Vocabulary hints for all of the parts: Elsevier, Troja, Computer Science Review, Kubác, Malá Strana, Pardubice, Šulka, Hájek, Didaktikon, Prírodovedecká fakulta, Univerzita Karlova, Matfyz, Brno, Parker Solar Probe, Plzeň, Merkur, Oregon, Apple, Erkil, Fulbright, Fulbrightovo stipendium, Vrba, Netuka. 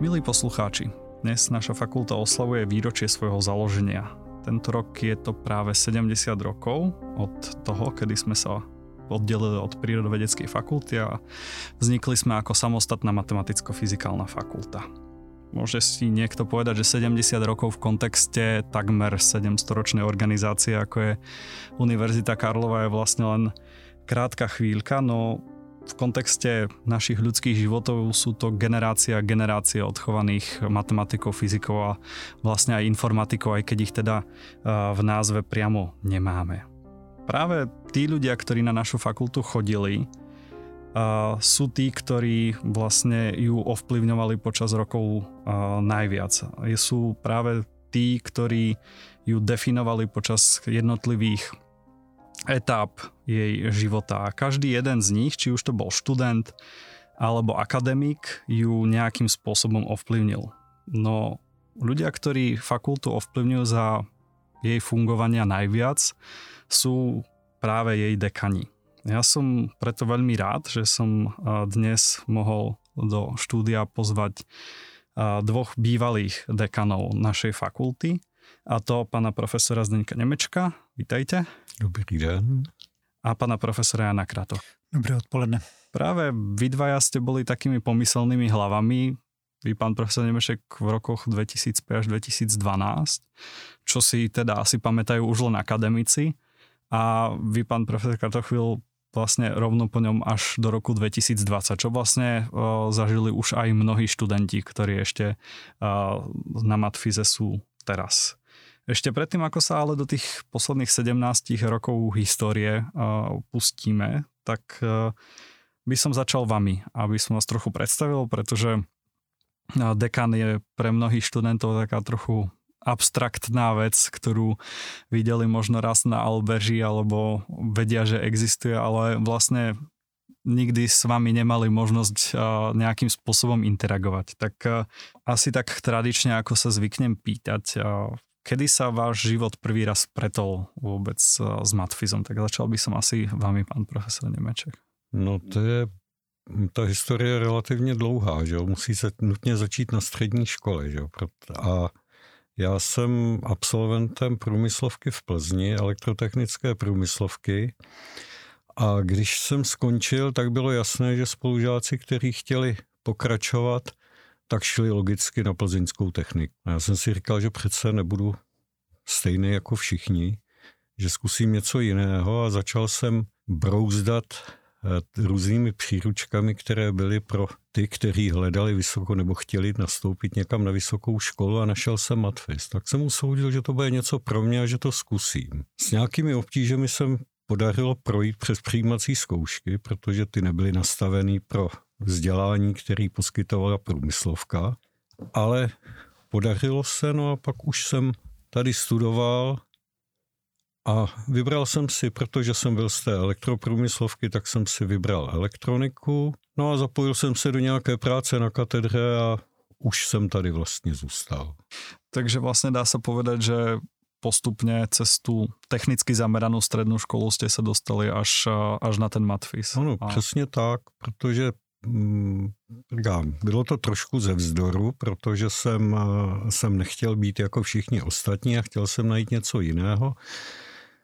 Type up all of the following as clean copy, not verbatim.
Milí poslucháči, dnes naša fakulta oslavuje výročie svojho založenia. Tento rok je to práve 70 rokov od toho, kedy sme sa oddelili od Prírodovedeckej fakulty a vznikli sme ako samostatná matematicko fyzikálna fakulta. Môže si niekto povedať, že 70 rokov v kontexte takmer 700-ročnej organizácie, ako je Univerzita Karlova, je vlastne len krátka chvíľka, no v kontexte našich ľudských životov sú to generácie odchovaných matematikov, fyzikov a vlastne aj informatikov, aj keď ich teda v názve priamo nemáme. Práve tí ľudia, ktorí na našu fakultu chodili, sú tí, ktorí vlastne ju ovplyvňovali počas rokov najviac. Sú práve tí, ktorí ju definovali počas jednotlivých etap jej života. A každý jeden z nich, či už to bol študent alebo akademik, ju nejakým spôsobom ovplyvnil. No ľudia, ktorí fakultu ovplyvňujú za jej fungovania najviac, sú práve jej dekani. Ja som preto veľmi rád, že som dnes mohol do štúdia pozvať dvoch bývalých dekanov našej fakulty, a to pana profesora Zdeňka Nemečka. Vítajte. Dobrý den. A pana profesora Jana Kratochvila. Dobré odpoledne. Práve vy dvaja ste boli takými pomyselnými hlavami. Vy, pán profesor Nemeček, v rokoch 2005 až 2012, čo si teda asi pamätajú už len akademici. A vy, pán profesor Kratochvil, vlastne rovno po ňom až do roku 2020, čo vlastne zažili už aj mnohí študenti, ktorí ešte na Matfyze sú teraz. Ešte predtým, ako sa ale do tých posledných 17 rokov histórie pustíme, tak by som začal vami, aby som vás trochu predstavil, pretože dekan je pre mnohých študentov taká trochu abstraktná vec, ktorú videli možno raz na albeži alebo vedia, že existuje, ale vlastne nikdy s vami nemali možnosť nejakým spôsobom interagovať. Tak asi tak tradične, ako sa zvyknem pýtať, kedy sa váš život prvý raz pretol vôbec s Matfyzom? Tak začal by som asi vami, pán profesor Nemeček. No to je, ta historie je relativně dlouhá, že jo? Musí se nutně začít na střední škole, že jo? A já jsem absolventem průmyslovky v Plzni, elektrotechnické průmyslovky. A když jsem skončil, tak bylo jasné, že spolužáci, kteří chtěli pokračovat, tak šli logicky na plzeňskou techniku. A já jsem si říkal, že přece nebudu stejný jako všichni, že zkusím něco jiného a začal jsem brouzdat různými příručkami, které byly pro ty, kteří hledali vysoko nebo chtěli nastoupit někam na vysokou školu a našel jsem Matfyz. Tak jsem usoudil, že to bude něco pro mě a že to zkusím. S nějakými obtížemi jsem podařilo projít přes přijímací zkoušky, protože ty nebyly nastavený pro vzdělání, který poskytovala průmyslovka, ale podařilo se, no a pak už jsem tady studoval a vybral jsem si, protože jsem byl z té elektroprůmyslovky, tak jsem si vybral elektroniku, no a zapojil jsem se do nějaké práce na katedře a už jsem tady vlastně zůstal. Takže vlastně dá se povedat, že postupně cez tu technicky zameranou střední školu jste se dostali až na ten Matfyz. Ano, a přesně tak, protože bylo to trošku ze vzdoru, protože jsem nechtěl být jako všichni ostatní a chtěl jsem najít něco jiného.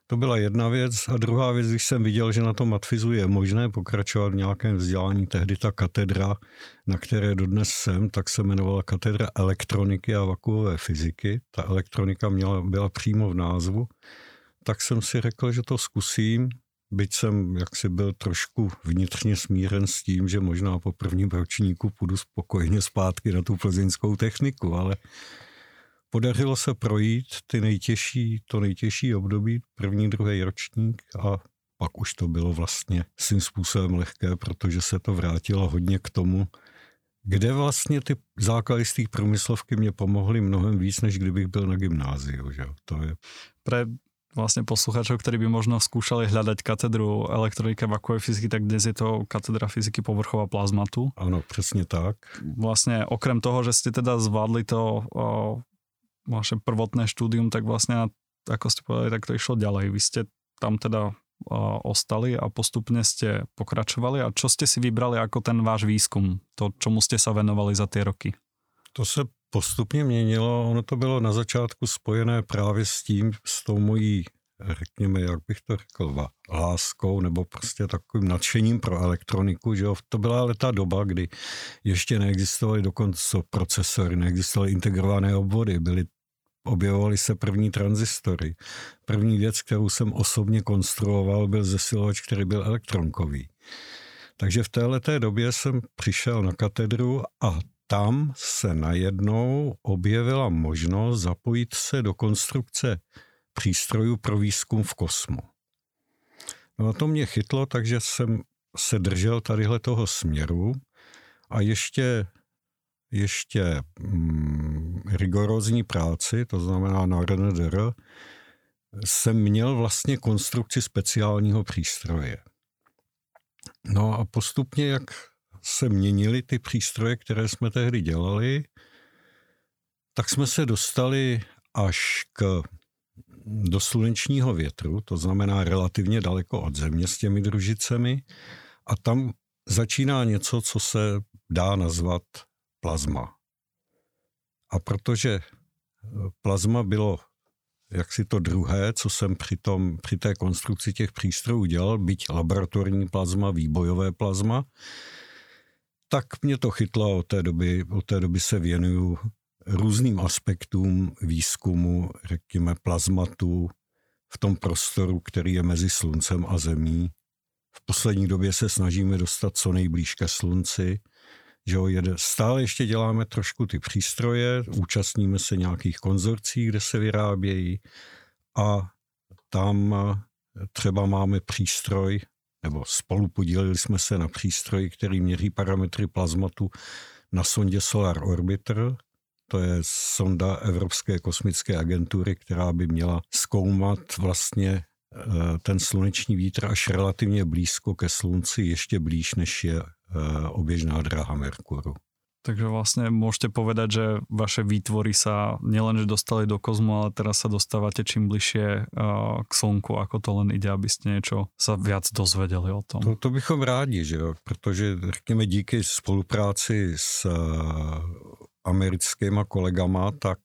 To byla jedna věc. A druhá věc, když jsem viděl, že na tom Matfyzu je možné pokračovat v nějakém vzdělání, tehdy ta katedra, na které dodnes jsem, tak se jmenovala katedra elektroniky a vakuové fyziky. Ta elektronika byla přímo v názvu. Tak jsem si řekl, že to zkusím, byť jsem jaksi byl trošku vnitřně smířen s tím, že možná po prvním ročníku půjdu spokojně zpátky na tu plzeňskou techniku, ale podařilo se projít to nejtěžší období, první, druhý ročník a pak už to bylo vlastně svým způsobem lehké, protože se to vrátilo hodně k tomu, kde vlastně ty základy z těch průmyslovky mě pomohly mnohem víc, než kdybych byl na gymnáziu. Že? To je vlastne posluchačov, ktorí by možno skúšali hľadať katedru elektroniky a vakuovej fyziky, tak dnes je to katedra fyziky povrchov a plazmatu. Áno, presne tak. Vlastne okrem toho, že ste teda zvládli to vaše prvotné štúdium, tak vlastne, ako ste povedali, tak to išlo ďalej. Vy ste tam teda ostali a postupne ste pokračovali. A čo ste si vybrali ako ten váš výskum? To, čomu ste sa venovali za tie roky? To se postupně měnilo. Ono to bylo na začátku spojené právě s tou mojí, řekněme, jak bych to řekl, láskou nebo prostě takovým nadšením pro elektroniku, že jo. To byla ale ta doba, kdy ještě neexistovaly dokonce procesory, neexistovaly integrované obvody, objevovaly se první tranzistory. První věc, kterou jsem osobně konstruoval, byl zesilovač, který byl elektronkový. Takže v téhleté době jsem přišel na katedru a tam se najednou objevila možnost zapojit se do konstrukce přístrojů pro výzkum v kosmu. No a to mě chytlo, takže jsem se držel tadyhle toho směru a ještě rigorózní práci, to znamená na RNDR, jsem měl vlastně konstrukci speciálního přístroje. No a postupně, jak se měnily ty přístroje, které jsme tehdy dělali, tak jsme se dostali až do slunečního větru, to znamená relativně daleko od Země s těmi družicemi, a tam začíná něco, co se dá nazvat plazma. A protože plazma bylo jaksi to druhé, co jsem při té konstrukci těch přístrojů dělal, byť laboratorní plazma, výbojové plazma, tak mě to chytlo. Od té doby se věnuju různým aspektům výzkumu, řekněme, plazmatu v tom prostoru, který je mezi Sluncem a Zemí. V poslední době se snažíme dostat co nejblíž ke Slunci. Že stále ještě děláme trošku ty přístroje, účastníme se nějakých konzorcí, kde se vyrábějí, a tam třeba máme přístroj, nebo spolupodíleli jsme se na přístroji, který měří parametry plazmatu na sondě Solar Orbiter. To je sonda Evropské kosmické agentury, která by měla zkoumat vlastně ten sluneční vítr až relativně blízko ke Slunci, ještě blíž, než je oběžná dráha Merkuru. Takže vlastne môžete povedať, že vaše výtvory sa nielenže dostali do kozmu, ale teraz sa dostávate čím bližšie k Slunku, ako to len ide, aby ste niečo sa viac dozvedeli o tom. To bychom rádi, že jo? Protože řekněme díky spolupráci s americkýma kolegama, tak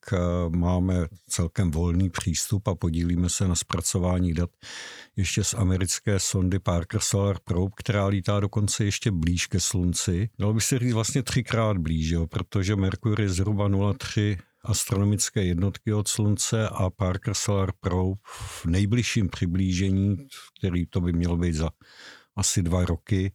máme celkem volný přístup a podílíme se na zpracování dat ještě z americké sondy Parker Solar Probe, která lítá dokonce ještě blíž ke Slunci. Dalo by se říct vlastně 3x blíž, jo, protože Merkur je zhruba 0,3 astronomické jednotky od Slunce a Parker Solar Probe v nejbližším přiblížení, který to by mělo být za asi 2 roky,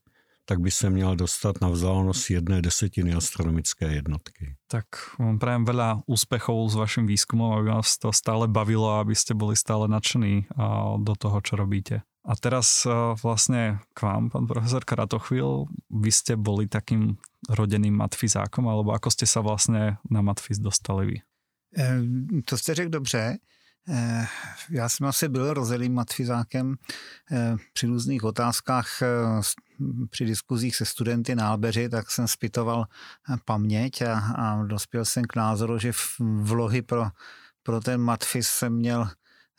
tak by se měl dostat na vzdálenost 1/10 astronomické jednotky. Tak vám prajem veľa úspechov s vaším výskumom, aby vás to stále bavilo a aby ste boli stále nadšení do toho, čo robíte. A teraz vlastne k vám, pán profesor Kratochvil, vy ste boli takým rodeným matfyzákom, alebo ako ste sa vlastne na matfyz dostali vy? To jste řekl dobře. Já jsem asi byl rozelým matfyzákem při různých otázkách, při diskuzích se studenty na Albeři, tak jsem zpytoval paměť a dospěl jsem k názoru, že vlohy pro ten matfyz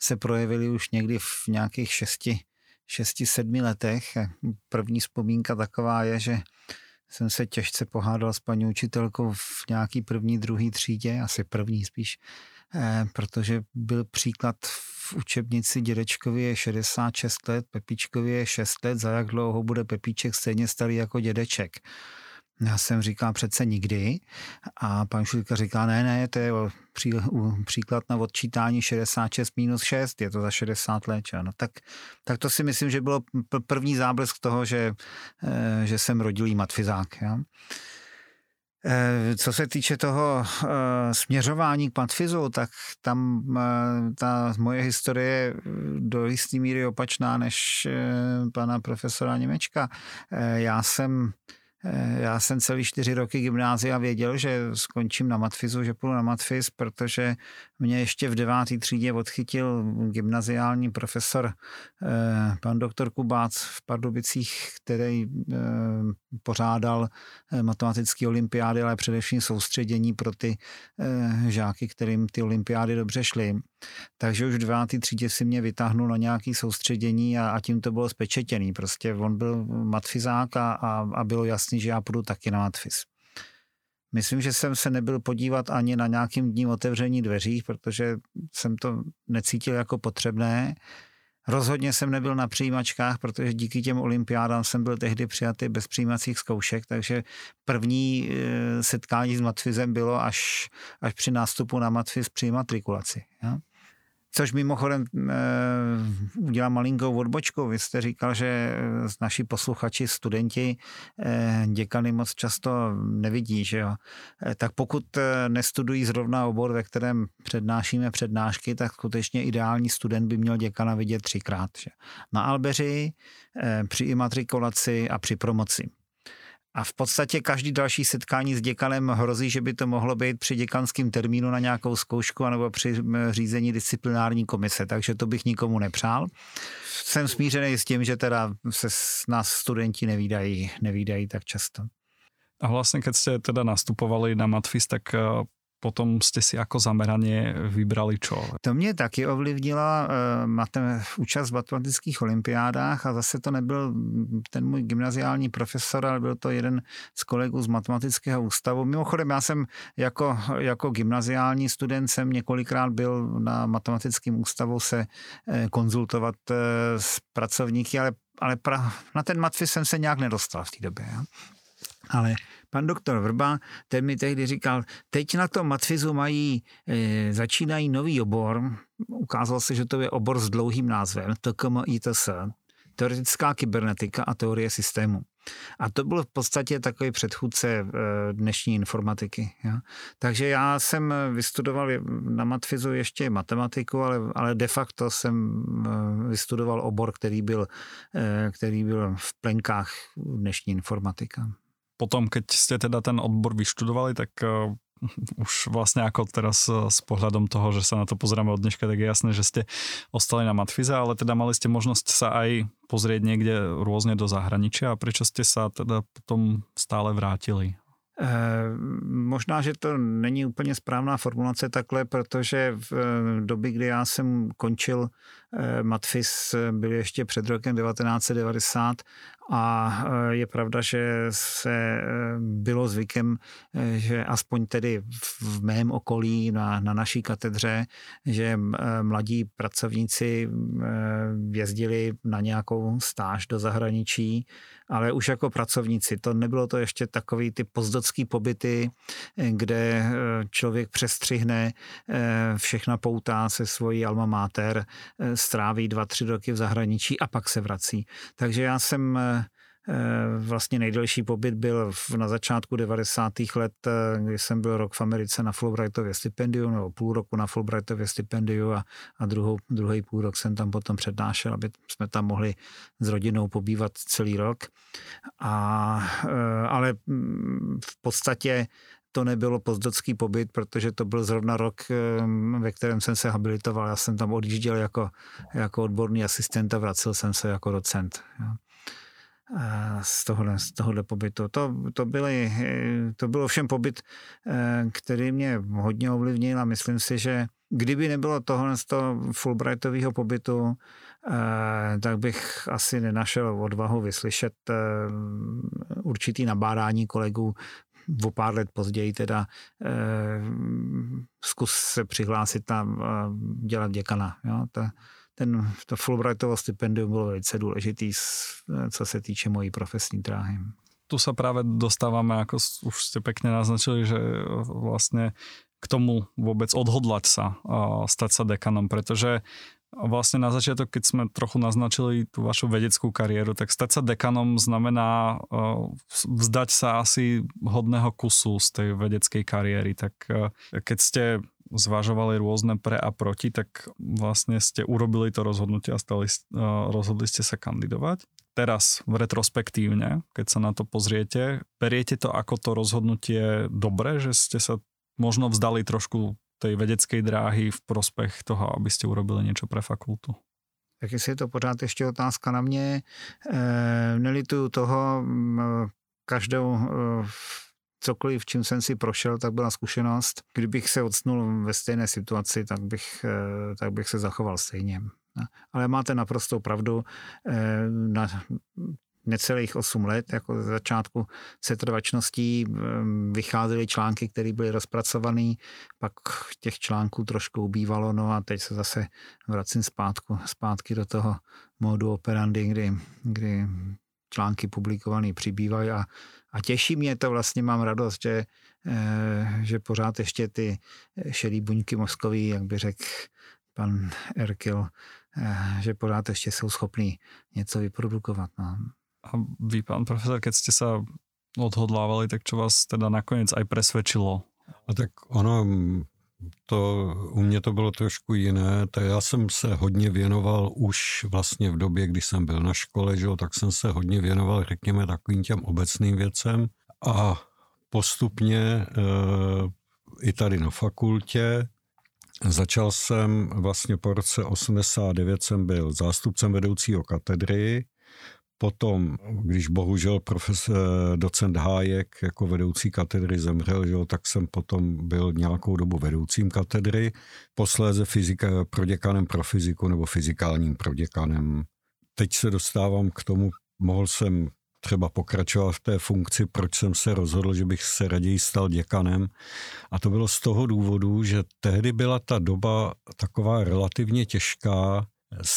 se projevily už někdy v nějakých 6-7 letech. První vzpomínka taková je, že jsem se těžce pohádal s paní učitelkou v nějaký 1., 2. třídě, asi 1. spíš, protože byl příklad v učebnici dědečkovi je 66 let, Pepíčkovi je 6 let, za jak dlouho bude Pepíček stejně starý jako dědeček. Já jsem říkal přece nikdy a pan Šulka říká, ne, to je příklad na odčítání 66-6, je to za 60 let. No, tak to si myslím, že bylo první záblesk toho, že jsem rodilý matfyzák. Ja? Co se týče toho směřování k matfyzu, tak tam ta moje historie je do jisté míry opačná než pana profesora Němečka. Já jsem celý 4 roky gymnázia věděl, že skončím na matfyzu, že půjdu na matfyz, protože mě ještě v 9. třídě odchytil gymnaziální profesor, pan doktor Kubác v Pardubicích, který pořádal matematické olympiády, ale především soustředění pro ty žáky, kterým ty olympiády dobře šly. Takže už v 9. třídě si mě vytáhnul na nějaké soustředění a tím to bylo zpečetěný. Prostě on byl matfyzák a bylo jasný, že já půjdu taky na matfyz. Myslím, že jsem se nebyl podívat ani na nějakým dním otevření dveří, protože jsem to necítil jako potřebné. Rozhodně jsem nebyl na přijímačkách, protože díky těm olympiádám jsem byl tehdy přijatý bez přijímacích zkoušek, takže první setkání s Matfyzem bylo až při nástupu na Matfyz při matrikulaci. Ja? Což mimochodem udělám malinkou odbočku. Vy jste říkal, že naši posluchači, studenti děkany moc často nevidí, že jo. Tak pokud nestudují zrovna obor, ve kterém přednášíme přednášky, tak skutečně ideální student by měl děkana vidět 3x. Že? Na albeři, při imatrikulaci a při promoci. A v podstatě každý další setkání s děkanem hrozí, že by to mohlo být při děkanském termínu na nějakou zkoušku anebo při řízení disciplinární komise, takže to bych nikomu nepřál. Jsem smířený s tím, že teda se nás studenti nevídají tak často. A vlastně, keď ste teda nastupovali na Matfyz, tak potom ste si ako zameranie vybrali čo? To mě taky ovlivnila účast v matematických olympiádách a zase to nebyl ten můj gymnaziální profesor, ale byl to jeden z kolegů z matematického ústavu. Mimochodem já jsem jako gymnaziální student jsem několikrát byl na matematickém ústavu se konzultovat s pracovníky, ale na ten Matfyz jsem se nějak nedostal v té době. Ja? Ale pan doktor Vrba, ten mi tehdy říkal, teď na tom Matfyzu začínají nový obor, ukázalo se, že to je obor s dlouhým názvem, TKMITS, Teoretická kybernetika a teorie systému. A to byl v podstatě takový předchůdce dnešní informatiky. Ja? Takže já jsem vystudoval na Matfyzu ještě matematiku, ale de facto jsem vystudoval obor, který byl v plenkách dnešní informatika. Potom, keď ste teda ten odbor vyštudovali, tak už vlastne ako teraz s pohľadom toho, že sa na to pozeráme od dneška, tak je jasné, že ste ostali na Matfyze, ale teda mali ste možnosť sa aj pozrieť niekde rôzne do zahraničia a prečo ste sa teda potom stále vrátili? Možná, že to není úplně správná formulace takhle, protože v době, kdy já jsem končil Matfyz, byl ještě před rokem 1990 a je pravda, že se bylo zvykem, že aspoň tedy v mém okolí na naší katedře, že mladí pracovníci jezdili na nějakou stáž do zahraničí, ale už jako pracovníci. To nebylo to ještě takový ty postdocentské pobyty, kde člověk přestřihne všechna pouta se svojí alma mater, stráví 2-3 roky v zahraničí a pak se vrací. Takže já jsem vlastně nejdelší pobyt byl na začátku 90. let, kdy jsem byl rok v Americe na Fulbrightově stipendiu, nebo půl roku na Fulbrightově stipendiu a druhý půl rok jsem tam potom přednášel, aby jsme tam mohli s rodinou pobývat celý rok. Ale v podstatě to nebylo postdocentský pobyt, protože to byl zrovna rok, ve kterém jsem se habilitoval. Já jsem tam odjížděl jako odborný asistent a vracel jsem se jako docent. Z tohohle pobytu. To byl ovšem pobyt, který mě hodně ovlivnil a myslím si, že kdyby nebylo tohle z toho Fulbrightového pobytu, tak bych asi nenašel odvahu vyslyšet určitý nabádání kolegů o pár let později teda zkus se přihlásit a dělat děkana. Jo? To Fulbrightovo stipendium bylo velice důležitý, co se týče mojí profesní dráhy. Tu se právě dostáváme, jako už jste pěkně naznačili, že vlastně k tomu vůbec odhodlat se a stát se dekanom, protože vlastně na začiatok, keď sme trochu naznačili tú vašu vedeckú kariéru, tak stať sa dekanom znamená vzdať sa asi hodného kusu z tej vedeckej kariéry. Tak keď ste zvažovali rôzne pre a proti, tak vlastne ste urobili to rozhodnutie a rozhodli ste sa kandidovať. Teraz retrospektívne, keď sa na to pozriete, beriete to ako to rozhodnutie dobre, že ste sa možno vzdali trošku tej vedecké dráhy v prospech toho, abyste urobili něco pro fakultu? Tak jestli je to pořád ještě otázka na mě. Nelituju toho, každou cokoliv, čím jsem si prošel, tak byla zkušenost. Kdybych se odsunul ve stejné situaci, tak bych se zachoval stejně. Ale máte naprosto pravdu. necelých 8 let, jako ze začátku setrvačností vycházely články, které byly rozpracované, pak těch článků trošku ubývalo, no a teď se zase vracím zpátky do toho modu operandi, kdy články publikované přibývají a těší mě to, vlastně mám radost, že pořád ještě ty šedý buňky mozkový, jak by řekl pan Erkil, že pořád ještě jsou schopní něco vyprodukovat. No. A vy, pán profesor, keď ste sa odhodlávali, tak čo vás teda nakoniec aj presvedčilo? A tak ono, to, u mě to bylo trošku jiné, tak já jsem se hodně věnoval už vlastně v době, kdy jsem byl na škole, že, tak jsem se hodně věnoval, řekněme, takovým těm obecným věcem a postupně i tady na fakultě začal jsem vlastně po roce 89 jsem byl zástupcem vedoucího katedry, potom, když bohužel docent Hájek jako vedoucí katedry zemřel, že, tak jsem potom byl nějakou dobu vedoucím katedry, posléze proděkanem pro fyziku nebo fyzikálním proděkanem. Teď se dostávám k tomu, mohl jsem třeba pokračovat v té funkci, proč jsem se rozhodl, že bych se raději stal děkanem. A to bylo z toho důvodu, že tehdy byla ta doba taková relativně těžká,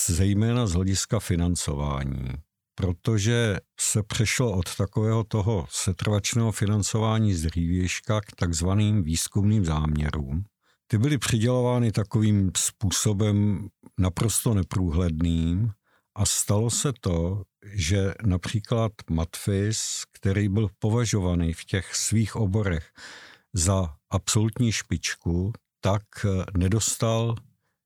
zejména z hlediska financování. Protože se přešlo od takového toho setrvačného financování z dřívějška k takzvaným výzkumným záměrům. Ty byly přidělovány takovým způsobem naprosto neprůhledným a stalo se to, že například Matfyz, který byl považovaný v těch svých oborech za absolutní špičku, tak nedostal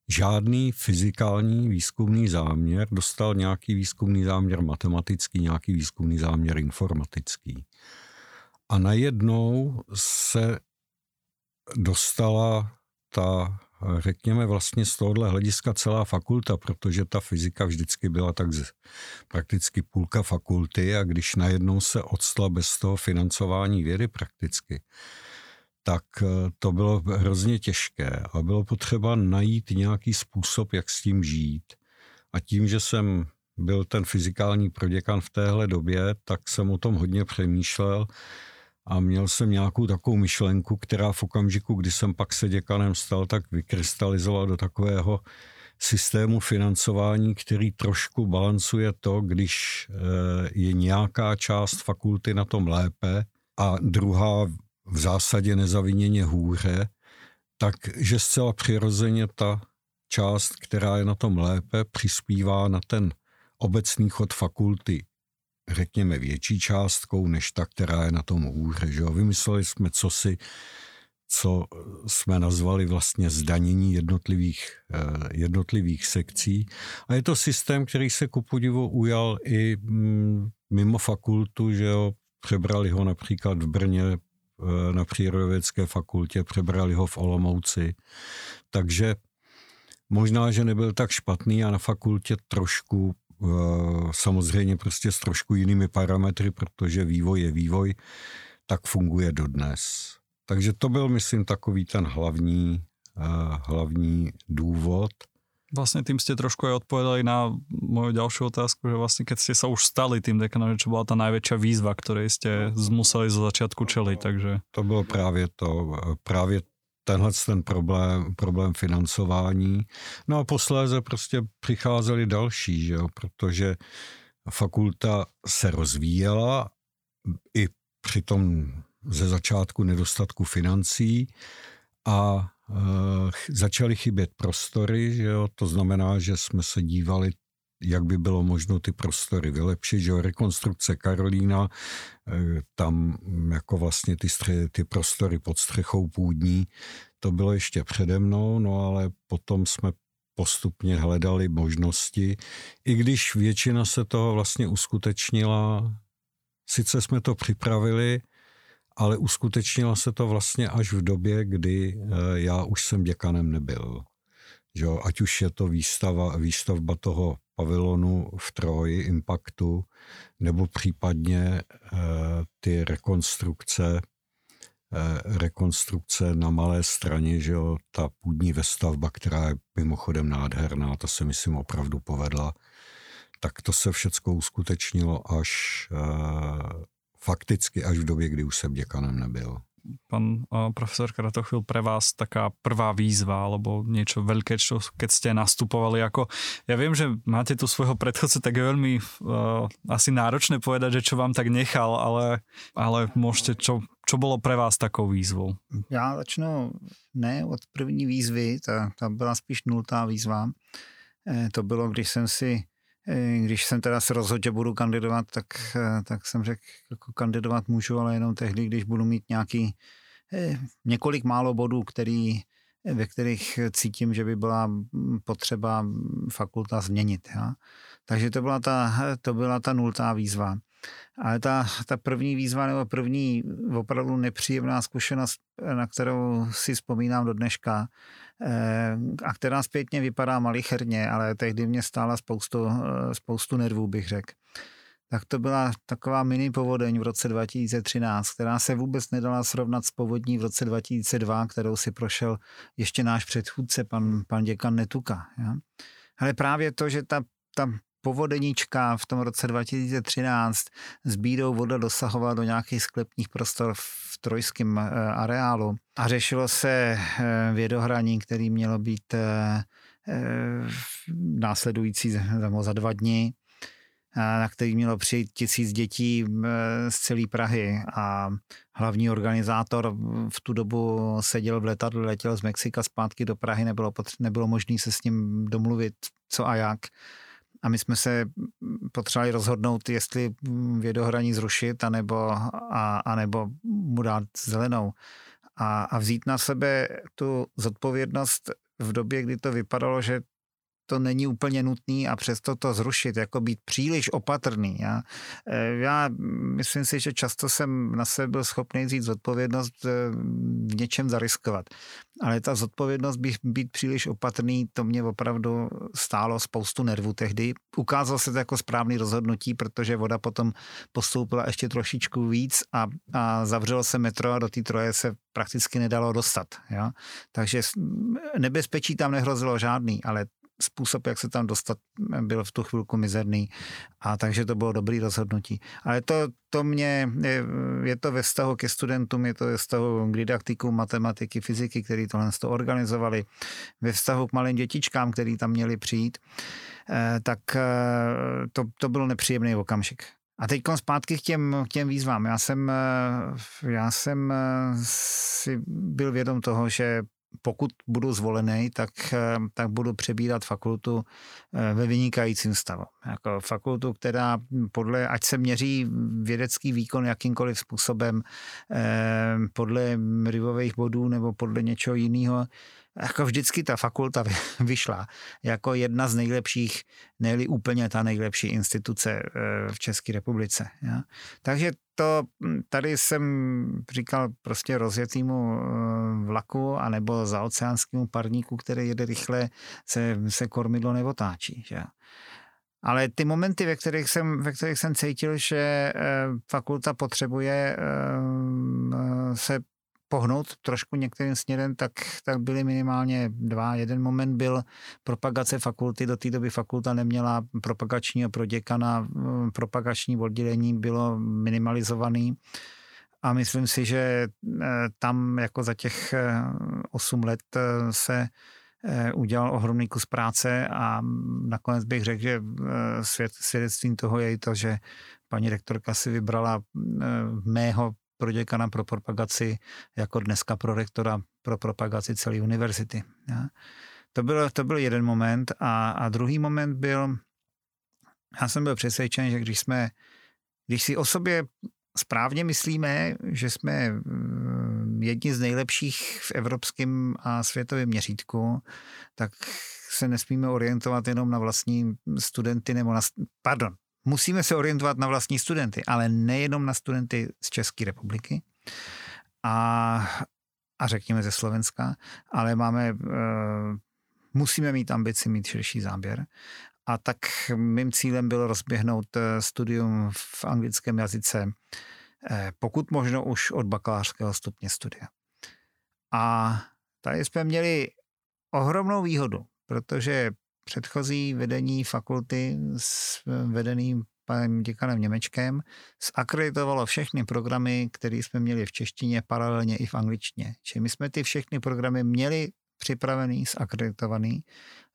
žádný fyzikální výzkumný záměr, dostal nějaký výzkumný záměr matematický, nějaký výzkumný záměr informatický. A najednou se dostala ta, řekněme vlastně z tohohle hlediska celá fakulta, protože ta fyzika vždycky byla tak prakticky půlka fakulty a když najednou se odstla bez toho financování vědy prakticky, tak to bylo hrozně těžké a bylo potřeba najít nějaký způsob, jak s tím žít. A tím, že jsem byl ten fyzikální proděkan v téhle době, tak jsem o tom hodně přemýšlel a měl jsem nějakou takovou myšlenku, která v okamžiku, kdy jsem pak se děkanem stal, tak vykrystalizoval do takového systému financování, který trošku balancuje to, když je nějaká část fakulty na tom lépe a druhá v zásadě nezaviněně hůře, takže zcela přirozeně ta část, která je na tom lépe, přispívá na ten obecný chod fakulty, řekněme větší částkou, než ta, která je na tom hůře. Že? Vymysleli jsme cosi, co jsme nazvali vlastně zdanění jednotlivých sekcí. A je to systém, který se ku podivu ujal i mimo fakultu, že jo? Přebrali ho například v Brně, na Přírodovědecké fakultě, přebrali ho v Olomouci. Takže možná, že nebyl tak špatný a na fakultě trošku, samozřejmě prostě s trošku jinými parametry, protože vývoj je vývoj, tak funguje dodnes. Takže to byl, myslím, takový ten hlavní důvod. Vlastne tým ste trošku aj odpovedali na moju ďalšiu otázku, že vlastne keď ste sa už stali tým dekanom, čo bola tá najväčšia výzva, ktorej ste museli zo začiatku čeliť, takže... To bylo právě to, právě tenhle ten problém financování. No a posléze prostě přicházeli další, že jo, protože fakulta se rozvíjela i při tom ze začátku nedostatku financí a začaly chybět prostory, že jo? To znamená, že jsme se dívali, jak by bylo možno ty prostory vylepšit, že jo? Rekonstrukce Karolína, tam jako vlastně ty prostory pod střechou půdní, to bylo ještě přede mnou, no ale potom jsme postupně hledali možnosti, i když většina se toho vlastně uskutečnila, sice jsme to připravili, ale uskutečnilo se to vlastně až v době, kdy já už jsem děkanem nebyl. Že jo, ať už je to výstavba toho pavilonu v Troji, Impactu, nebo případně ty rekonstrukce na Malé Straně, že jo, ta půdní vestavba, která je mimochodem nádherná, ta se myslím opravdu povedla. tak to se všecko uskutečnilo až fakticky až v době, kdy už jsem děkanem nebyl. Pán profesor Kratochvil, pre vás taká prvá výzva alebo niečo veľké, čo keď ste nastupovali, ako ja viem, že máte tu svojho predchodcu, tak je veľmi asi náročné povedať, že čo vám tak nechal, ale môžete, čo bolo pre vás takou výzvou? Ja začnu ne od první výzvy, ta byla spíš nultá výzva. To bylo, když jsem se rozhodl, že budu kandidovat, tak jsem řekl, jako kandidovat můžu, ale jenom tehdy, když budu mít několik málo bodů, ve kterých cítím, že by byla potřeba fakulta změnit. Ja? Takže to byla ta nultá výzva. Ale ta první výzva nebo první opravdu nepříjemná zkušenost, na kterou si vzpomínám do dneška a která zpětně vypadá malicherně, ale tehdy mě stála spoustu nervů, bych řekl. Tak to byla taková mini povodeň v roce 2013, která se vůbec nedala srovnat s povodní v roce 2002, kterou si prošel ještě náš předchůdce, pan děkan Netuka. Ja? Ale právě to, že ta povodenička v tom roce 2013 s bídou voda dosahovala do nějakých sklepních prostor v trojském areálu a řešilo se vědohraní, který mělo být následující za 2 dny, na který mělo přijít 1000 dětí z celé Prahy a hlavní organizátor v tu dobu seděl v letadlu, letěl z Mexika zpátky do Prahy, nebylo možné se s ním domluvit co a jak. A my jsme se potřebovali rozhodnout, jestli vědohraní zrušit, anebo mu dát zelenou. A vzít na sebe tu zodpovědnost v době, kdy to vypadalo, že to není úplně nutný a přesto to zrušit, jako být příliš opatrný. Já myslím si, že často jsem na sebe byl schopný vzít zodpovědnost v něčem zariskovat. Ale ta zodpovědnost být příliš opatrný, to mě opravdu stálo spoustu nervů tehdy. Ukázalo se to jako správné rozhodnutí, protože voda potom postoupila ještě trošičku víc a zavřelo se metro a do té Troje se prakticky nedalo dostat. Jo? Takže nebezpečí tam nehrozilo žádný, ale způsob, jak se tam dostat, byl v tu chvilku mizerný. A takže to bylo dobré rozhodnutí. Ale to mě, je to ve vztahu ke studentům, je to ve vztahu k didaktikům matematiky, fyziky, který tohle z toho organizovali, ve vztahu k malým dětičkám, který tam měli přijít, tak to byl nepříjemný okamžik. A teď zpátky k těm výzvám. Já jsem si byl vědom toho, že pokud budu zvolený, tak budu přebírat fakultu ve vynikajícím stavu. Jako fakultu, která ať se měří vědecký výkon jakýmkoliv způsobem, podle rivových bodů nebo podle něčeho jiného, jako vždycky ta fakulta vyšla jako jedna z nejlepších, ne-li úplně ta nejlepší instituce v České republice. Ja? Takže tady jsem říkal prostě rozjetýmu vlaku anebo zaoceánskému parníku, který jede rychle, se kormidlo neotáčí. Že? Ale ty momenty, ve kterých jsem cítil, že fakulta potřebuje se pohnout trošku některým směrem, tak byly minimálně 2. Jeden moment byl propagace fakulty. Do té doby fakulta neměla propagačního proděkana, propagační oddělení bylo minimalizovaný. A myslím si, že tam jako za těch 8 let se udělal ohromný kus práce a nakonec bych řekl, že svědectvím toho je i to, že paní rektorka si vybrala mého proděkana pro propagaci, jako dneska prorektora pro propagaci celé univerzity. Ja. To byl jeden moment a druhý moment byl, já jsem byl přesvědčen, že když si o sobě správně myslíme, že jsme jedni z nejlepších v evropském a světovém měřítku, tak se nesmíme orientovat jenom na vlastní studenty musíme se orientovat na vlastní studenty, ale nejenom na studenty z České republiky a řekněme ze Slovenska, ale musíme mít ambici, mít širší záběr. A tak mým cílem bylo rozběhnout studium v anglickém jazyce, pokud možno už od bakalářského stupně studia. A tady jsme měli ohromnou výhodu, protože předchozí vedení fakulty s vedeným panem děkanem Němečkem zakreditovalo všechny programy, které jsme měli v češtině, paralelně i v angličtině. Čili my jsme ty všechny programy měli připravený, zakreditovaný.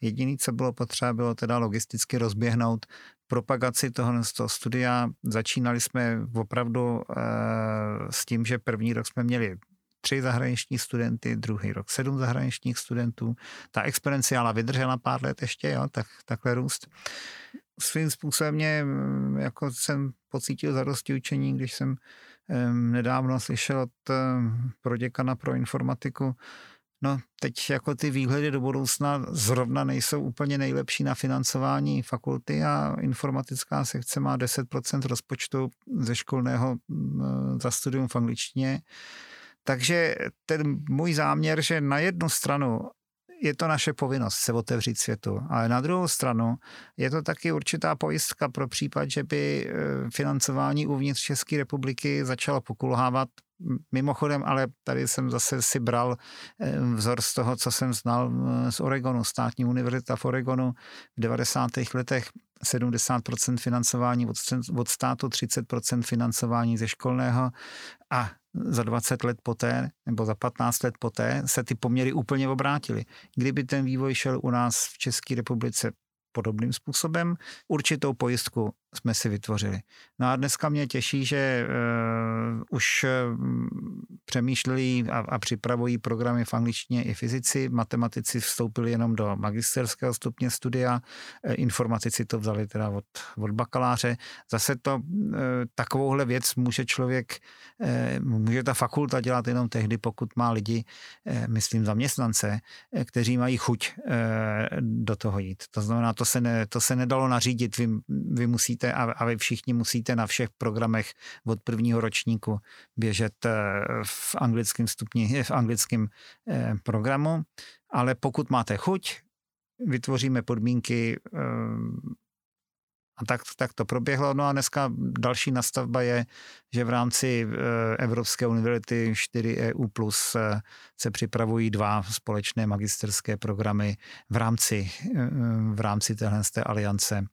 Jediné, co bylo potřeba, bylo teda logisticky rozběhnout propagaci tohoto studia. Začínali jsme opravdu s tím, že první rok jsme měli 3 zahraniční studenty, druhý rok 7 zahraničních studentů. Ta exponenciála vydržela pár let ještě, jo, takhle růst. Svým způsobem jako jsem pocítil zadosti učení, když jsem nedávno slyšel od proděkana pro informatiku, no teď jako ty výhledy do budoucna zrovna nejsou úplně nejlepší na financování fakulty a informatická sekce má 10% rozpočtu ze školného za studium v angličtině. Takže ten můj záměr, že na jednu stranu je to naše povinnost se otevřít světu, ale na druhou stranu je to taky určitá pojistka pro případ, že by financování uvnitř České republiky začalo pokulhávat. Mimochodem, ale tady jsem zase si bral vzor z toho, co jsem znal z Oregonu. Státní univerzita v Oregonu v 90. letech 70% financování od státu, 30% financování ze školného a za 20 let poté, nebo za 15 let poté se ty poměry úplně obrátily. Kdyby ten vývoj šel u nás v České republice podobným způsobem, určitou pojistku jsme si vytvořili. No a dneska mě těší, že už přemýšleli a připravují programy v angličtině i fyzici, matematici vstoupili jenom do magisterského stupně studia, informatici to vzali teda od bakaláře. Zase to takovouhle věc může může ta fakulta dělat jenom tehdy, pokud má lidi, myslím zaměstnance, kteří mají chuť do toho jít. To znamená, to se nedalo nařídit, vy musíte a vy všichni musíte na všech programech od prvního ročníku běžet v anglickém stupni, v anglickém programu, ale pokud máte chuť, vytvoříme podmínky a tak to proběhlo. No a dneska další nastavba je, že v rámci Evropské univerzity 4EU+, se připravují 2 společné magisterské programy v rámci téhle aliance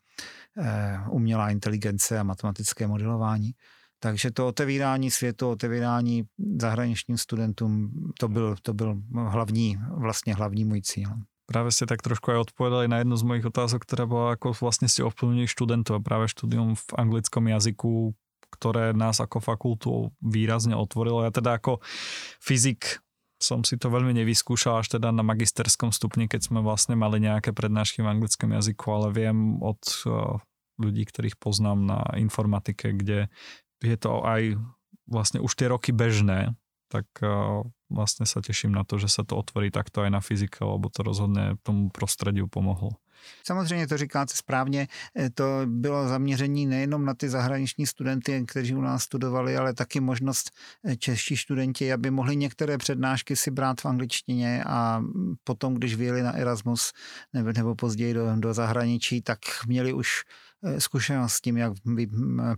umělá inteligence a matematické modelování. Takže to otevírání světu, otevírání zahraničním studentům, to byl hlavní můj cíl. Práve ste tak trošku aj odpovedali na jednu z mojich otázok, ktorá bola, ako vlastne ste ovplyvnili študentov a práve štúdium v anglickom jazyku, ktoré nás ako fakultu výrazne otvorilo. Ja teda ako fyzik som si to veľmi nevyskúšal až teda na magisterskom stupni, keď sme vlastne mali nejaké prednášky v anglickom jazyku, ale viem od ľudí, ktorých poznám na informatike, kde je to aj vlastne už tie roky bežné, tak vlastne sa teším na to, že sa to otvorí takto aj na fyzike, lebo to rozhodne tomu prostrediu pomohlo. Samozřejmě to říkáte správně, to bylo zaměření nejenom na ty zahraniční studenty, kteří u nás studovali, ale taky možnost čeští studenti, aby mohli některé přednášky si brát v angličtině a potom, když vyjeli na Erasmus nebo později do zahraničí, tak měli už zkušenost s tím, jak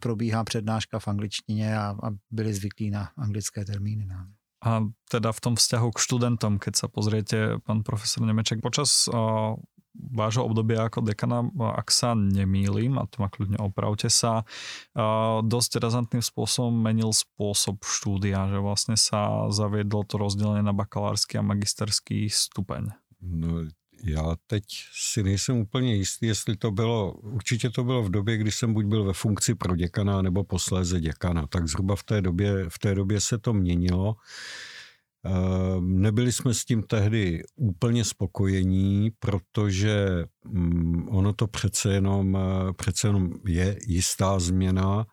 probíhá přednáška v angličtině a byli zvyklí na anglické termíny. A teda v tom vzťahu k študentom, keď sa pozriete, pán profesor Nemeček, počas vášho obdobia ako dekana, ak sa nemýlim, a to ma kľudne opravte sa, dosť razantným spôsobom menil spôsob štúdia, že vlastne sa zaviedlo to rozdelenie na bakalářský a magisterský stupeň. No, já teď si nejsem úplně jistý, jestli to bylo, určitě to bylo v době, kdy jsem buď byl ve funkci proděkana nebo posléze děkana, tak zhruba v té době se to měnilo. Nebyli jsme s tím tehdy úplně spokojení, protože ono to přece jenom je jistá změna.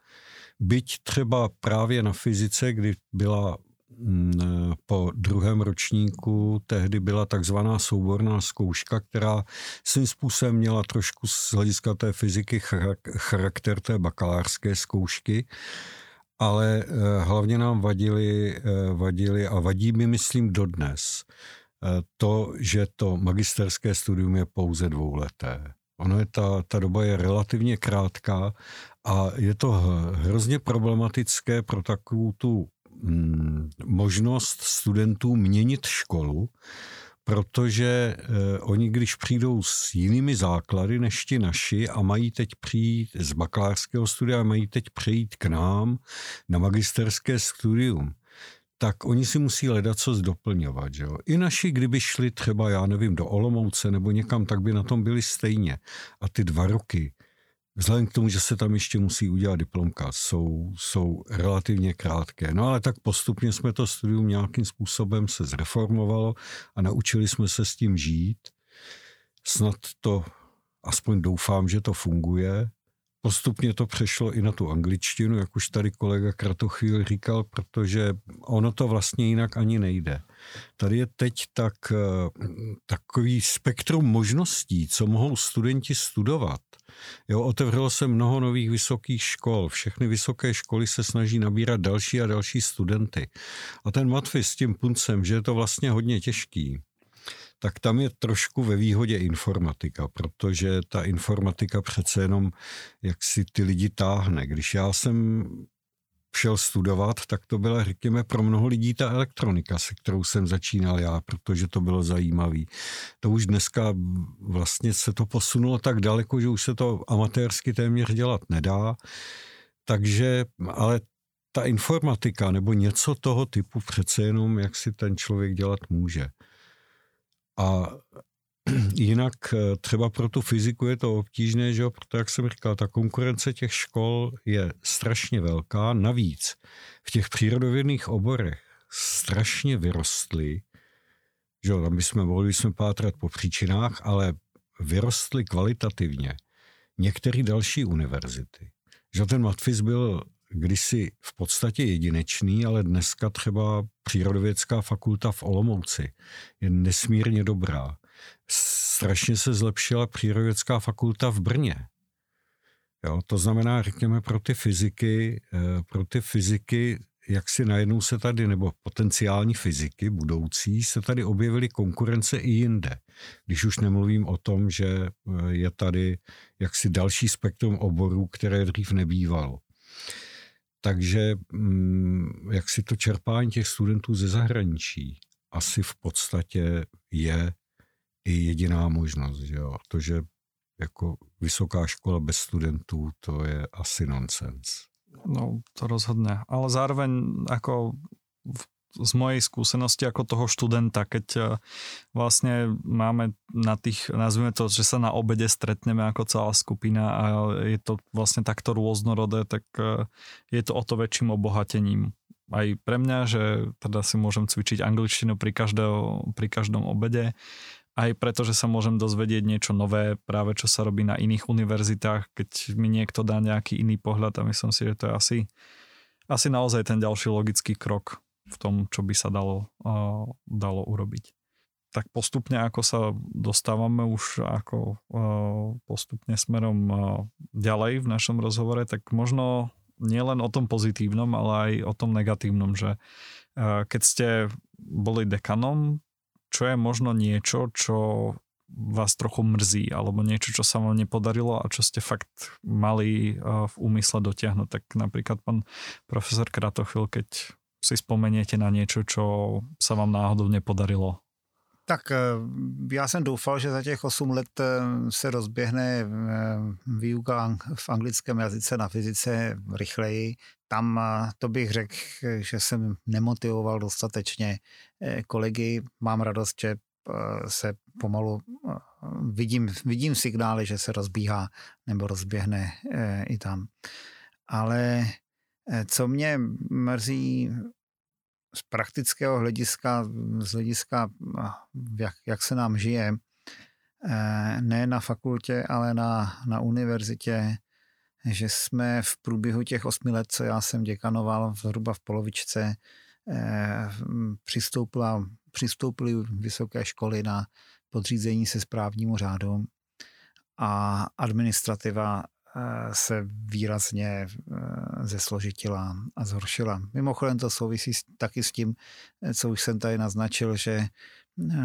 Byť třeba právě na fyzice, kdy byla po druhém ročníku, tehdy byla takzvaná souborná zkouška, která svým způsobem měla trošku z hlediska té fyziky charakter té bakalářské zkoušky, ale hlavně nám vadily a vadí mi, myslím, dodnes to, že to magisterské studium je pouze 2leté. Ono je ta doba je relativně krátká a je to hrozně problematické pro takovou tu možnost studentů měnit školu, protože oni, když přijdou s jinými základy než ti naši a mají teď přijít z bakalářského studia, mají teď přejít k nám na magisterské studium, tak oni si musí ledacos doplňovat. Že jo? I naši, kdyby šli třeba, já nevím, do Olomouce nebo někam, tak by na tom byli stejně. A ty 2 roky, vzhledem k tomu, že se tam ještě musí udělat diplomka, jsou relativně krátké. No ale tak postupně jsme to studium nějakým způsobem se zreformovalo a naučili jsme se s tím žít. Snad to, aspoň doufám, že to funguje. Postupně to přešlo i na tu angličtinu, jak už tady kolega Kratochvil říkal, protože ono to vlastně jinak ani nejde. Tady je teď takový spektrum možností, co mohou studenti studovat. Jo, otevřelo se mnoho nových vysokých škol. Všechny vysoké školy se snaží nabírat další a další studenty. A ten Matfyz s tím puncem, že je to vlastně hodně těžký, tak tam je trošku ve výhodě informatika, protože ta informatika přece jenom jak si ty lidi táhne. Když já jsem šel studovat, tak to byla, řekněme, pro mnoho lidí ta elektronika, se kterou jsem začínal já, protože to bylo zajímavý. To už dneska vlastně se to posunulo tak daleko, že už se to amatérsky téměř dělat nedá. Takže, ale ta informatika nebo něco toho typu přece jenom, jak si ten člověk dělat může. A jinak třeba pro tu fyziku je to obtížné, že jo, protože, jak jsem říkal, ta konkurence těch škol je strašně velká. Navíc v těch přírodovědných oborech strašně vyrostly, že jo, tam bychom mohli pátrat po příčinách, ale vyrostly kvalitativně některé další univerzity. Že ten Matfyz byl kdysi v podstatě jedinečný, ale dneska třeba Přírodovědecká fakulta v Olomouci je nesmírně dobrá. Strašně se zlepšila Přírodovědecká fakulta v Brně. Jo, to znamená, řekněme, pro ty fyziky, jak si najednou se tady, nebo potenciální fyziky budoucí, se tady objevily konkurence i jinde. Když už nemluvím o tom, že je tady jaksi další spektrum oborů, které dřív nebývalo. Takže jak si to čerpání těch studentů ze zahraničí asi v podstatě je i jediná možnost, že jo? To, že jako vysoká škola bez studentů, to je asi nonsens. No, to rozhodne. Ale zároveň jako z mojej skúsenosti ako toho študenta, keď vlastne máme na tých, nazvime to, že sa na obede stretneme ako celá skupina a je to vlastne takto rôznorodé, tak je to o to väčším obohatením. Aj pre mňa, že teda si môžem cvičiť angličtinu pri každom obede, aj preto, že sa môžem dozvedieť niečo nové, práve čo sa robí na iných univerzitách, keď mi niekto dá nejaký iný pohľad a myslím si, že to je asi naozaj ten ďalší logický krok v tom, čo by sa dalo urobiť. Tak postupne, ako sa dostávame už ako postupne smerom ďalej v našom rozhovore, tak možno nielen o tom pozitívnom, ale aj o tom negatívnom, že keď ste boli dekanom, čo je možno niečo, čo vás trochu mrzí, alebo niečo, čo sa vám nepodarilo a čo ste fakt mali v úmysle dotiahnuť. Tak napríklad pán profesor Kratochvil, keď si vzpomeniete na niečo, čo sa vám náhodou nepodarilo? Tak já jsem doufal, že za těch 8 let se rozběhne výuka v anglickém jazyce na fyzice rychleji. Tam to bych řekl, že jsem nemotivoval dostatečně kolegy. Mám radost, že se pomalu vidím signály, že se rozbíhá nebo rozběhne i tam. Ale co mě mrzí z praktického hlediska, jak se nám žije, ne na fakultě, ale na univerzitě, že jsme v průběhu těch 8 let, co já jsem děkanoval, zhruba v polovičce, přistoupily vysoké školy na podřízení se správnímu řádu a administrativa se výrazně zesložitila a zhoršila. Mimochodem to souvisí taky s tím, co už jsem tady naznačil, že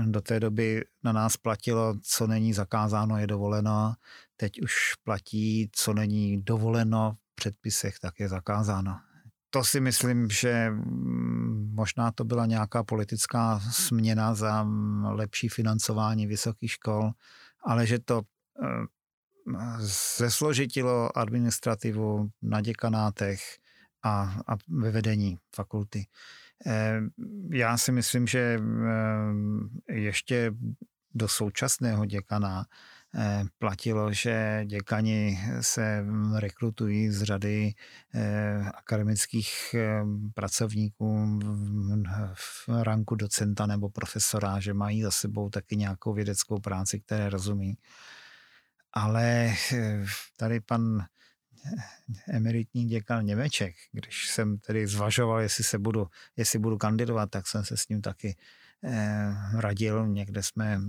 do té doby na nás platilo, co není zakázáno, je dovoleno. Teď už platí, co není dovoleno v předpisech, tak je zakázáno. to si myslím, že možná to byla nějaká politická směna za lepší financování vysokých škol, ale že to zesložitilo administrativu na děkanátech a ve vedení fakulty. Já si myslím, že ještě do současného děkana platilo, že děkani se rekrutují z řady akademických pracovníků v ranku docenta nebo profesora, že mají za sebou taky nějakou vědeckou práci, které rozumí. Ale tady pan emeritní děkan Němeček, když jsem tedy zvažoval, jestli budu kandidovat, tak jsem se s ním taky radil. Někde jsme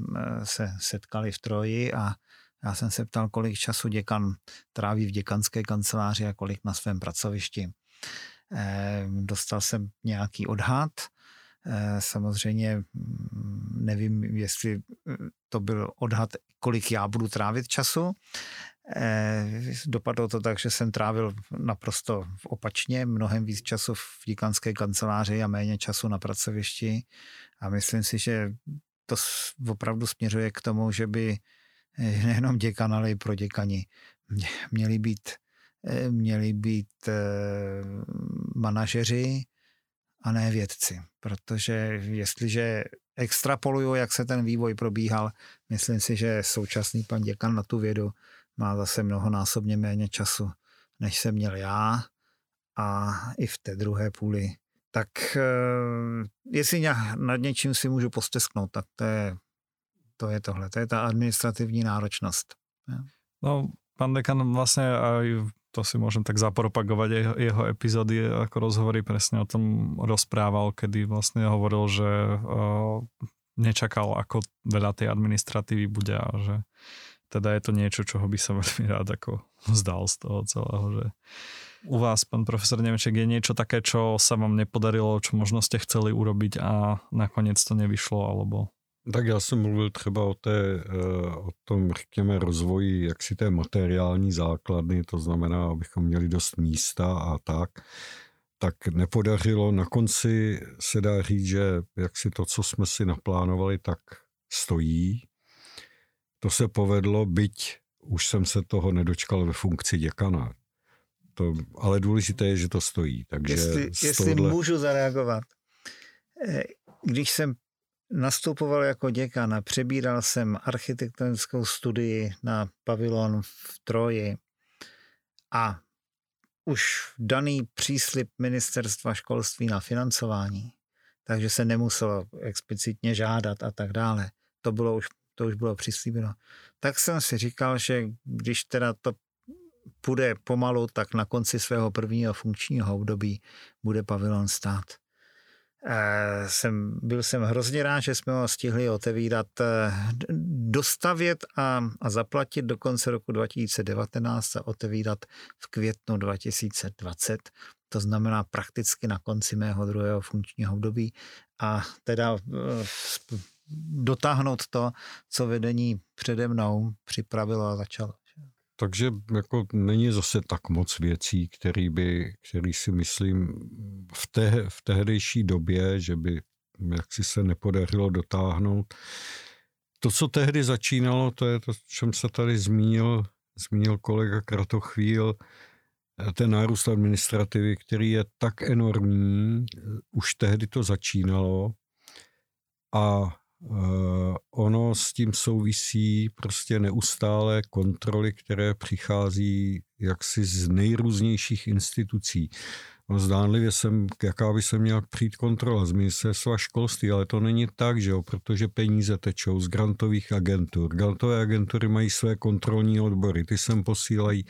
se setkali v Troji a já jsem se ptal, kolik času děkan tráví v děkanské kanceláři a kolik na svém pracovišti. Dostal jsem nějaký odhad. Samozřejmě nevím, jestli to byl odhad, kolik já budu trávit času. Dopadlo to tak, že jsem trávil naprosto opačně, mnohem víc času v děkanské kanceláři a méně času na pracovišti. A myslím si, že to opravdu směřuje k tomu, že by nejenom děkan, ale i proděkani měli být manažeři a ne vědci. Protože jestliže extrapoluju, jak se ten vývoj probíhal, myslím si, že současný pan děkan na tu vědu má zase mnohonásobně méně času, než jsem měl já a i v té druhé půli. Tak jestli nad něčím si můžu postesknout, tak to je tohle, to je ta administrativní náročnost. No, pan dekan vlastně, to si môžem tak zapropagovať, jeho epizódy ako rozhovory presne o tom rozprával, kedy vlastne hovoril, že nečakal, ako veľa tej administratívy bude a že teda je to niečo, čoho by sa veľmi rád ako vzdal z toho celého. Že u vás, pán profesor Nemeček, je niečo také, čo sa vám nepodarilo, čo možno ste chceli urobiť a nakoniec to nevyšlo, alebo... Tak já jsem mluvil třeba o tom, řekněme, rozvoji jaksi té materiální základny, to znamená, abychom měli dost místa a tak nepodařilo. Na konci se dá říct, že jaksi to, co jsme si naplánovali, tak stojí. To se povedlo, byť už jsem se toho nedočkal ve funkci děkana. To, ale důležité je, že to stojí. Takže jestli můžu zareagovat. Když jsem nastupoval jako děkan a přebíral jsem architektonickou studii na pavilon v Troji a už daný příslib ministerstva školství na financování, takže se nemuselo explicitně žádat a tak dále. To už bylo přislíbeno. Tak jsem si říkal, že když teda to půjde pomalu, tak na konci svého prvního funkčního období bude pavilon stát. Byl jsem hrozně rád, že jsme ho stihli otevírat, dostavět a zaplatit do konce roku 2019 a otevírat v květnu 2020. To znamená prakticky na konci mého druhého funkčního období a teda dotáhnout to, co vedení přede mnou připravilo a začalo. Takže jako není zase tak moc věcí, který si myslím v tehdejší době, že by jaksi se nepodařilo dotáhnout. To, co tehdy začínalo, to je to, čem se tady zmínil kolega Kratochvíl, ten nárůst administrativy, který je tak enormní, už tehdy to začínalo a ono s tím souvisí prostě neustále kontroly, které přichází jaksi z nejrůznějších institucí. No, zdánlivě jaká by se měla přijít kontrola z ministerstva školství, ale to není tak, že jo, protože peníze tečou z grantových agentur. Grantové agentury mají své kontrolní odbory, ty sem posílají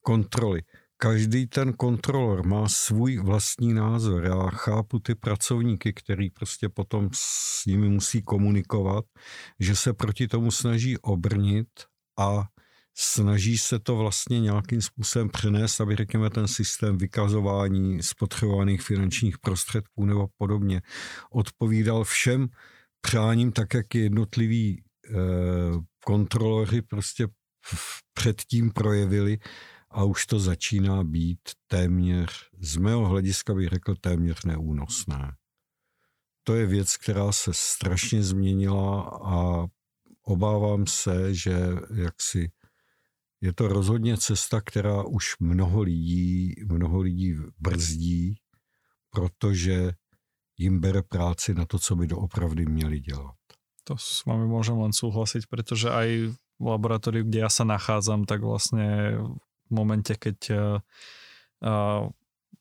kontroly. Každý ten kontrolor má svůj vlastní názor. Já chápu ty pracovníky, který prostě potom s nimi musí komunikovat, že se proti tomu snaží obrnit a snaží se to vlastně nějakým způsobem přenést, aby řekněme ten systém vykazování spotřebovaných finančních prostředků nebo podobně odpovídal všem přáním, tak jak jednotliví kontroloři prostě předtím projevili, a už to začíná být téměř, z mého hlediska bych řekl, téměř neúnosné. To je věc, která se strašně změnila a obávám se, že jaksi je to rozhodně cesta, která už mnoho lidí brzdí, protože jim bere práci na to, co by doopravdy měli dělat. To s vami môžem len súhlasiť, pretože aj v laboratóriu, kde ja sa nachádzam, tak vlastne v momente, keď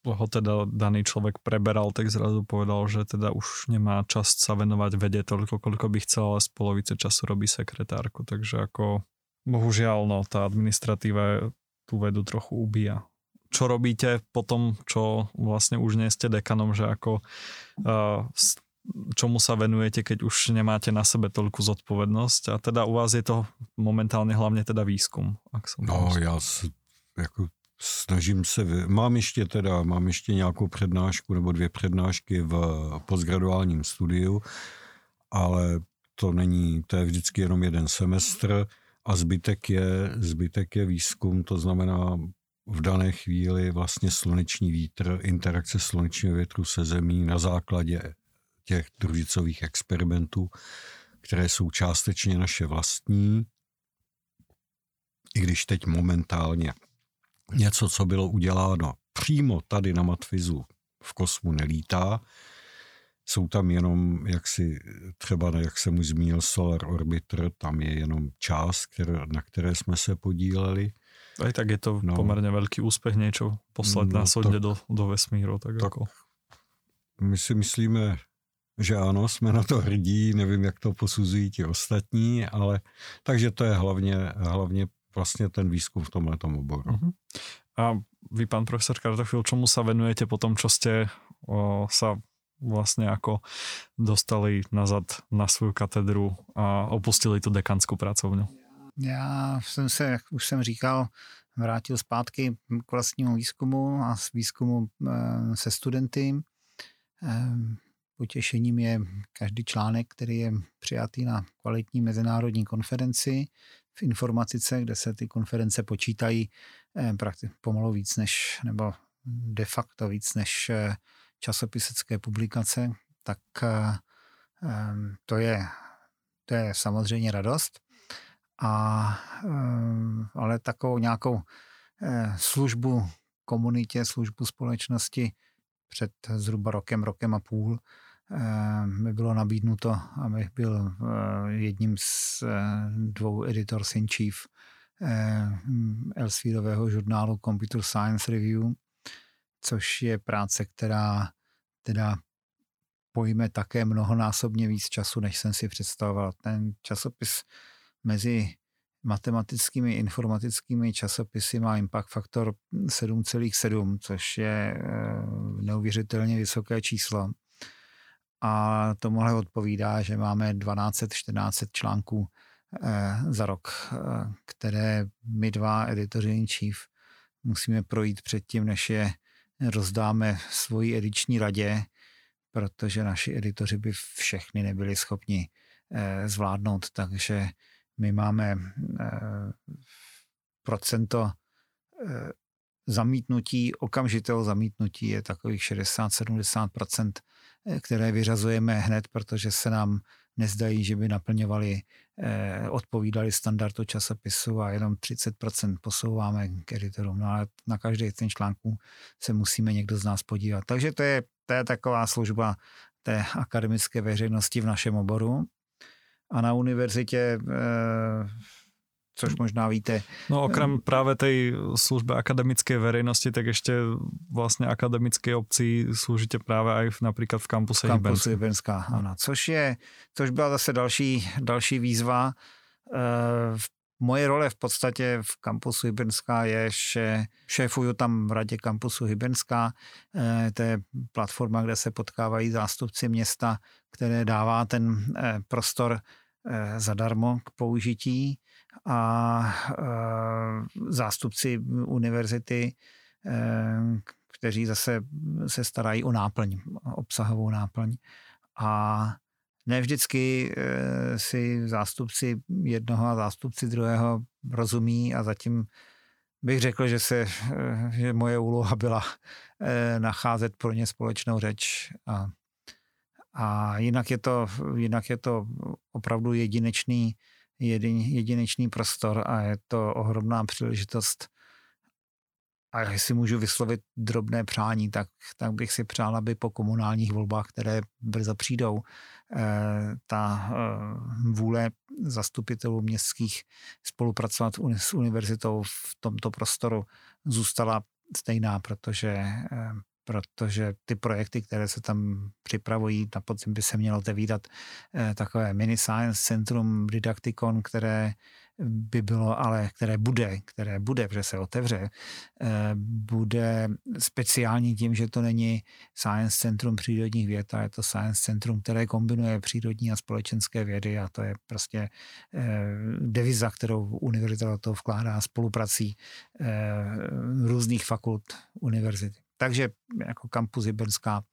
ho teda daný človek preberal, tak zrazu povedal, že teda už nemá čas sa venovať vede toľko, koľko by chcel, ale z polovice času robí sekretárku. Takže ako bohužiaľ, no, tá administratíva tú vedu trochu ubíja. Čo robíte potom, čo vlastne už nie ste dekanom, že ako čomu sa venujete, keď už nemáte na sebe toľkú zodpovednosť? A teda u vás je to momentálne hlavne teda výskum. Snažím se, mám ještě nějakou přednášku nebo dvě přednášky v postgraduálním studiu, ale to je vždycky jenom jeden semestr a zbytek je výzkum, to znamená v dané chvíli vlastně sluneční vítr, interakce slunečního větru se zemí na základě těch družicových experimentů, které jsou částečně naše vlastní, i když teď momentálně něco, co bylo uděláno přímo tady na Matfyzu, v kosmu nelítá. Jsou tam jenom, jak jsem už zmínil, Solar Orbiter, tam je jenom část, na které jsme se podíleli. A tak je to poměrně velký úspěch něčeho poslat následně do vesmíru. Tak. My si myslíme, že ano, jsme na to hrdí, nevím, jak to posuzují ti ostatní, ale takže to je hlavně vlastně ten výzkum v tomhletom oboru. Uh-huh. A vy, pán profesor Kratochvil, čomu sa venujete po tom, čo ste sa vlastne ako dostali nazad na svoju katedru a opustili tu dekanskou pracovňu? Já jsem se, jak už jsem říkal, vrátil zpátky k vlastnímu výzkumu a z výzkumu se studenty. Potěšením je každý článek, který je přijatý na kvalitní mezinárodní konferenci v informatice, kde se ty konference počítají pomalu víc než, nebo de facto víc než časopisecké publikace, tak to je samozřejmě radost. Ale takovou nějakou službu komunitě, službu společnosti před zhruba rokem a půl mi bylo nabídnuto, abych byl jedním z dvou editors in chief Elsevierového žurnálu Computer Science Review, což je práce, která teda pojme také mnohonásobně víc času, než jsem si představoval. Ten časopis mezi matematickými a informatickými časopisy má impact faktor 7,7, což je neuvěřitelně vysoké číslo. A tomuhle odpovídá, že máme 1200-1400 článků za rok, které my dva, editoři in chief, musíme projít předtím, než je rozdáme svoji ediční radě, protože naši editoři by všechny nebyli schopni zvládnout. Takže my máme procento zamítnutí, okamžitého zamítnutí je takových 60-70%, které vyřazujeme hned, protože se nám nezdají, že by naplňovali, odpovídali standardu časopisu a jenom 30% posouváme k editorům. No ale na každý z těch článků se musíme někdo z nás podívat. Takže to je taková služba té akademické veřejnosti v našem oboru. A na univerzitě, což možná víte. No okrem právě tej služby akademické verejnosti, tak ještě vlastně akademické obci služíte právě i například v Campusu Hybernská. Campusu Hybernská, ano. Což byla zase další výzva. Moje role v podstatě v Campusu Hybernská je, že šéfuju tam v radě Campusu Hybernská. To je platforma, kde se potkávají zástupci města, které dává ten prostor zadarmo k použití, a zástupci univerzity, kteří zase se starají o náplň, obsahovou náplň. A ne vždycky si zástupci jednoho a zástupci druhého rozumí a zatím bych řekl, že moje úloha byla nacházet pro ně společnou řeč a jinak je to opravdu jedinečný prostor a je to ohromná příležitost. A jestli můžu vyslovit drobné přání, tak bych si přál, aby po komunálních volbách, které brzo přijdou, ta vůle zastupitelů městských spolupracovat s univerzitou v tomto prostoru zůstala stejná, protože ty projekty, které se tam připravují, na podzim by se mělo otevírat takové mini science centrum Didaktikon, které bude, protože se otevře, bude speciální tím, že to není Science Centrum přírodních věd, a je to Science Centrum, které kombinuje přírodní a společenské vědy, a to je prostě deviza, kterou univerzita do toho vkládá spoluprací různých fakult univerzity. Takže jako Campus Hybernská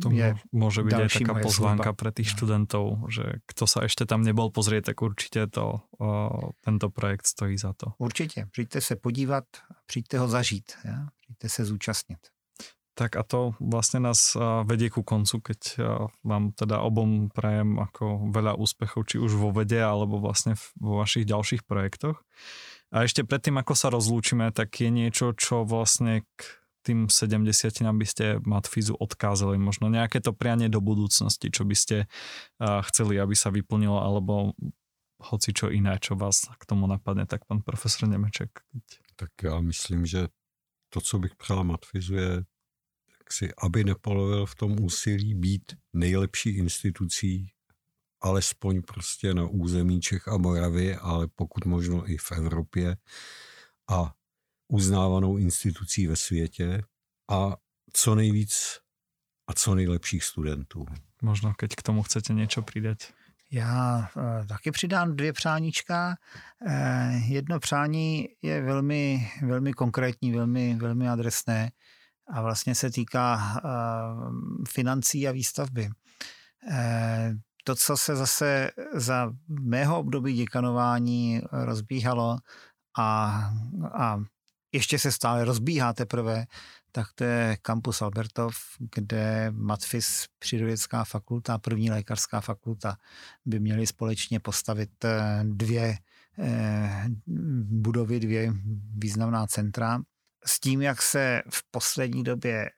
to môže byť aj taká pozvánka pre tých študentov, že kto sa ešte tam nebol pozrieť, tak určite tento projekt stojí za to. Určite, príďte sa podívať, príďte ho zažiť, ja? Príďte sa zúčastniť. Tak a to vlastne nás vedie ku koncu, keď vám teda obom prajem ako veľa úspechov, či už vo vede, alebo vlastne vo vašich ďalších projektoch. A ešte predtým, ako sa rozlúčime, tak je niečo, čo vlastne tým 70-tinám by ste Matfyzu odkázali? Možno nejaké to prianie do budúcnosti, čo by ste chceli, aby sa vyplnilo, alebo hoci čo iné, čo vás k tomu napadne, tak pan profesor Nemeček. Tak já myslím, že to, co bych přál Matfyzu, je, aby nepolovil v tom úsilí být nejlepší institucí, alespoň prostě na území Čech a Moravy, ale pokud možno i v Evropě, a uznávanou institucí ve světě, a co nejvíc a co nejlepších studentů. Možno, keď k tomu chcete něco přidat. Já taky přidám dvě přáníčka. Jedno přání je velmi, velmi konkrétní, velmi, velmi adresné a vlastně se týká financí a výstavby. To, co se zase za mého období děkanování rozbíhalo a ještě se stále rozbíhá teprve, tak to je Campus Albertov, kde Matfyz, Přírodovědecká fakulta a První lékařská fakulta by měly společně postavit dvě budovy, dvě významná centra. S tím, jak se v poslední době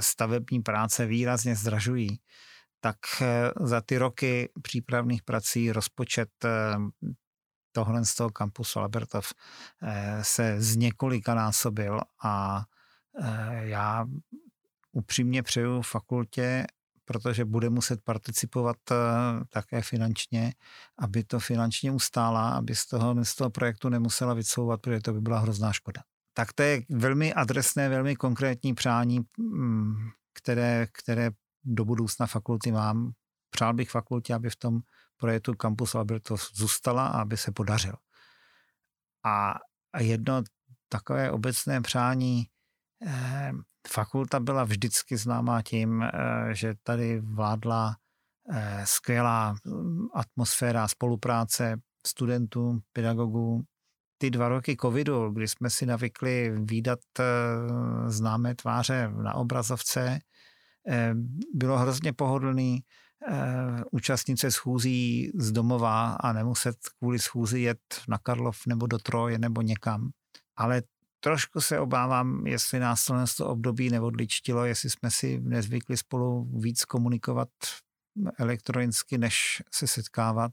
stavební práce výrazně zdražují, tak za ty roky přípravných prací rozpočet tohle z toho kampusu Albertov se z několika násobil a já upřímně přeju fakultě, protože bude muset participovat také finančně, aby to finančně ustála, aby z toho projektu nemusela vycouvat, protože to by byla hrozná škoda. Tak to je velmi adresné, velmi konkrétní přání, které do budoucna fakulty mám. Přál bych fakultě, aby v tom projektu Campus Albertov zůstala a aby se podařil. A jedno takové obecné přání, fakulta byla vždycky známá tím, že tady vládla skvělá atmosféra spolupráce studentů, pedagogů. Ty 2 roky covidu, kdy jsme si navykli vídat známé tváře na obrazovce, bylo hrozně pohodlný účastnit se schůzí z domova a nemuset kvůli schůzi jet na Karlov nebo do Troje nebo někam. Ale trošku se obávám, jestli nás to období neodličtilo, jestli jsme si nezvykli spolu víc komunikovat elektronicky, než se setkávat.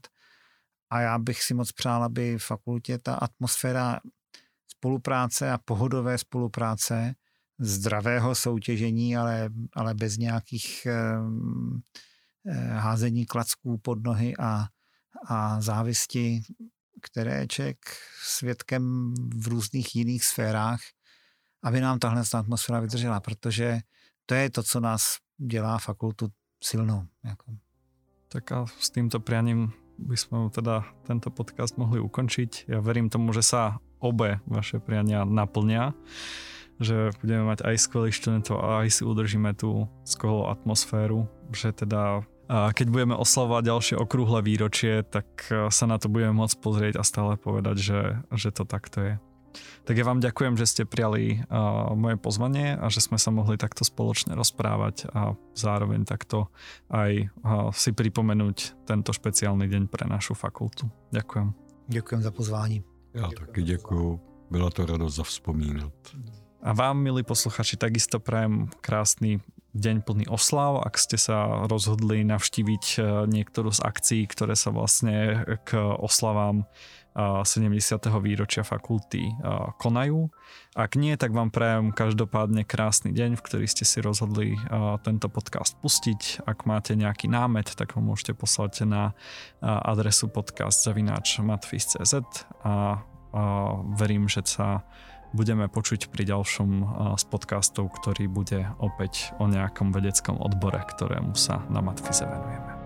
A já bych si moc přál, aby fakultě ta atmosféra spolupráce a pohodové spolupráce, zdravého soutěžení, ale bez nějakých házení klacků pod nohy a závisti, které je člověk svědkem v různých jiných sférách, aby nám tahle atmosféra vydržela, protože to je to, co nás dělá fakultu silnou. Tak a s týmto prianím by sme teda tento podcast mohli ukončiť. Ja verím tomu, že sa obe vaše priania naplnia, že budeme mať aj skvelých študentov a aj si udržíme tú skvelú atmosféru, že teda keď budeme oslavovať ďalšie okrúhle výročie, tak sa na to budeme môcť pozrieť a stále povedať, že to takto je. Tak ja vám ďakujem, že ste prijali moje pozvanie a že sme sa mohli takto spoločne rozprávať a zároveň takto aj si pripomenúť tento špeciálny deň pre našu fakultu. Ďakujem. Ďakujem za pozvání. Ja taky děkuju. Byla to radost zavzpomínat. A vám, milí posluchači, takisto prajem krásny deň plný oslav. Ak ste sa rozhodli navštíviť niektorú z akcií, ktoré sa vlastne k oslavám 70. výročia fakulty konajú. Ak nie, tak vám prajem každopádne krásny deň, v ktorý ste si rozhodli tento podcast pustiť. Ak máte nejaký námet, tak ho môžete poslať na adresu podcast@matfyz.cz a verím, že sa budeme počuť pri ďalšom z podcastov, ktorý bude opäť o nejakom vedeckom odbore, ktorému sa na Matfyze venujeme.